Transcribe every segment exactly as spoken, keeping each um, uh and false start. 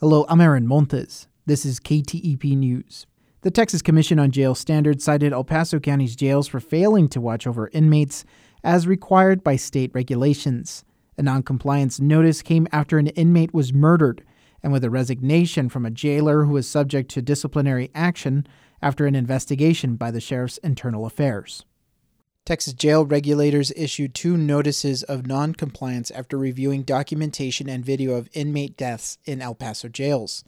Hello, I'm Aaron Montes. This is K T E P News. The Texas Commission on Jail Standards cited El Paso County's jails for failing to watch over inmates as required by state regulations. A noncompliance notice came after an inmate was murdered, and with a resignation from a jailer who was subject to disciplinary action after an investigation by the Sheriff's Internal Affairs. Texas jail regulators issued two notices of noncompliance after reviewing documentation and video of inmate deaths in El Paso jails.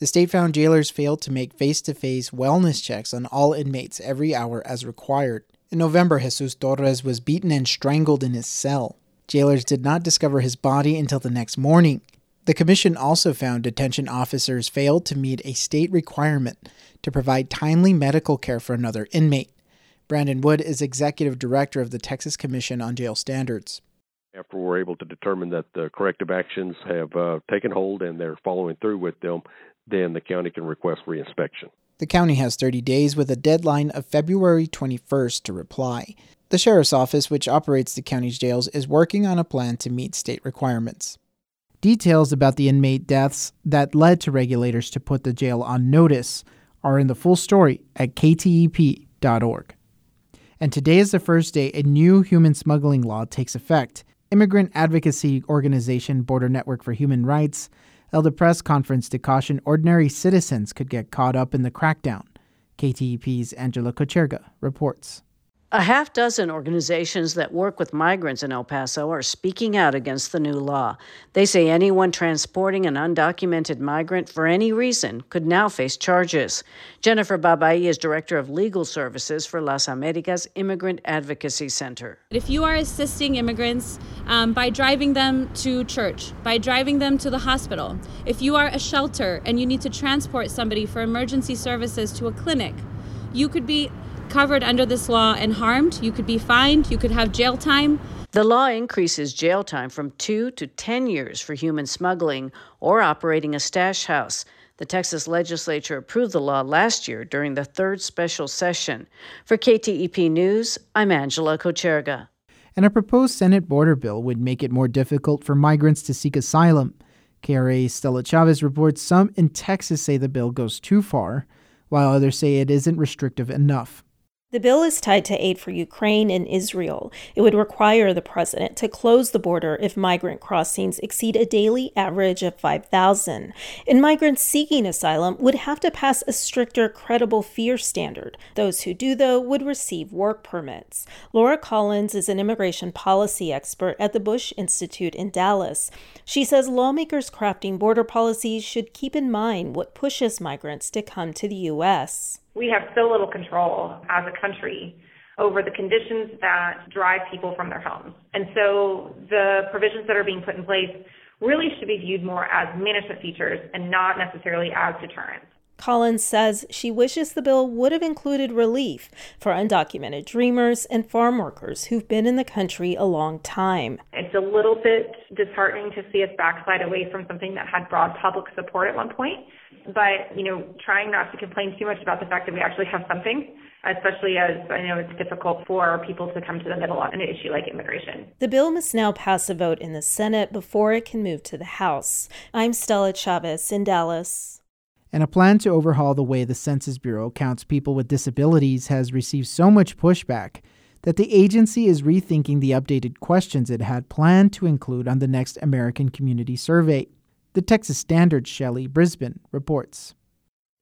The state found jailers failed to make face-to-face wellness checks on all inmates every hour as required. In November, Jesus Torres was beaten and strangled in his cell. Jailers did not discover his body until the next morning. The commission also found detention officers failed to meet a state requirement to provide timely medical care for another inmate. Brandon Wood is executive director of the Texas Commission on Jail Standards. After we're able to determine that the corrective actions have uh, taken hold and they're following through with them, then the county can request reinspection. The county has thirty days with a deadline of February twenty-first to reply. The sheriff's office, which operates the county's jails, is working on a plan to meet state requirements. Details about the inmate deaths that led to regulators to put the jail on notice are in the full story at K T E P dot org. And today is the first day a new human smuggling law takes effect. Immigrant advocacy organization Border Network for Human Rights held a press conference to caution ordinary citizens could get caught up in the crackdown. K T E P's Angela Kocherga reports. A half dozen organizations that work with migrants in El Paso are speaking out against the new law. They say anyone transporting an undocumented migrant for any reason could now face charges. Jennifer Babayi is director of legal services for Las Americas Immigrant Advocacy Center. If you are assisting immigrants um, by driving them to church, by driving them to the hospital, if you are a shelter and you need to transport somebody for emergency services to a clinic, you could be covered under this law and harmed. You could be fined. You could have jail time. The law increases jail time from two to ten years for human smuggling or operating a stash house. The Texas legislature approved the law last year during the third special session. For K T E P News, I'm Angela Kocherga. And a proposed Senate border bill would make it more difficult for migrants to seek asylum. K R A Stella Chavez reports some in Texas say the bill goes too far, while others say it isn't restrictive enough. The bill is tied to aid for Ukraine and Israel. It would require the president to close the border if migrant crossings exceed a daily average of five thousand. And migrants seeking asylum would have to pass a stricter credible fear standard. Those who do, though, would receive work permits. Laura Collins is an immigration policy expert at the Bush Institute in Dallas. She says lawmakers crafting border policies should keep in mind what pushes migrants to come to the U S. We have so little control as a country over the conditions that drive people from their homes. And so the provisions that are being put in place really should be viewed more as management features and not necessarily as deterrence. Collins says she wishes the bill would have included relief for undocumented dreamers and farm workers who've been in the country a long time. It's a little bit disheartening to see us backslide away from something that had broad public support at one point. But, you know, trying not to complain too much about the fact that we actually have something, especially as I know it's difficult for people to come to the middle on an issue like immigration. The bill must now pass a vote in the Senate before it can move to the House. I'm Stella Chavez in Dallas. And a plan to overhaul the way the Census Bureau counts people with disabilities has received so much pushback that the agency is rethinking the updated questions it had planned to include on the next American Community Survey. The Texas Standard's Shelley Brisbane reports.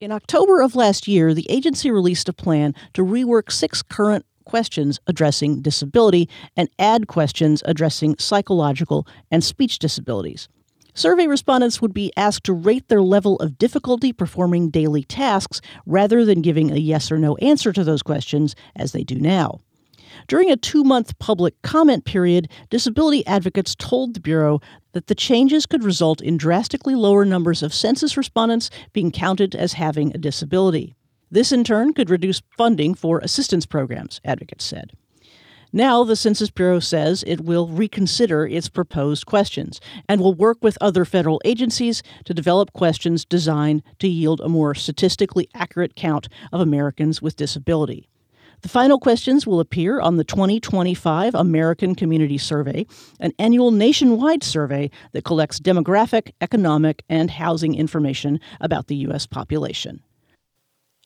In October of last year, the agency released a plan to rework six current questions addressing disability and add questions addressing psychological and speech disabilities. Survey respondents would be asked to rate their level of difficulty performing daily tasks rather than giving a yes or no answer to those questions as they do now. During a two-month public comment period, disability advocates told the Bureau that the changes could result in drastically lower numbers of census respondents being counted as having a disability. This, in turn, could reduce funding for assistance programs, advocates said. Now, the Census Bureau says it will reconsider its proposed questions and will work with other federal agencies to develop questions designed to yield a more statistically accurate count of Americans with disability. The final questions will appear on the twenty twenty-five American Community Survey, an annual nationwide survey that collects demographic, economic, and housing information about the U S population.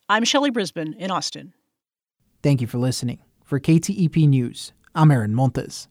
I'm Shelley Brisbane in Austin. Thank you for listening. For K T E P News, I'm Aaron Montes.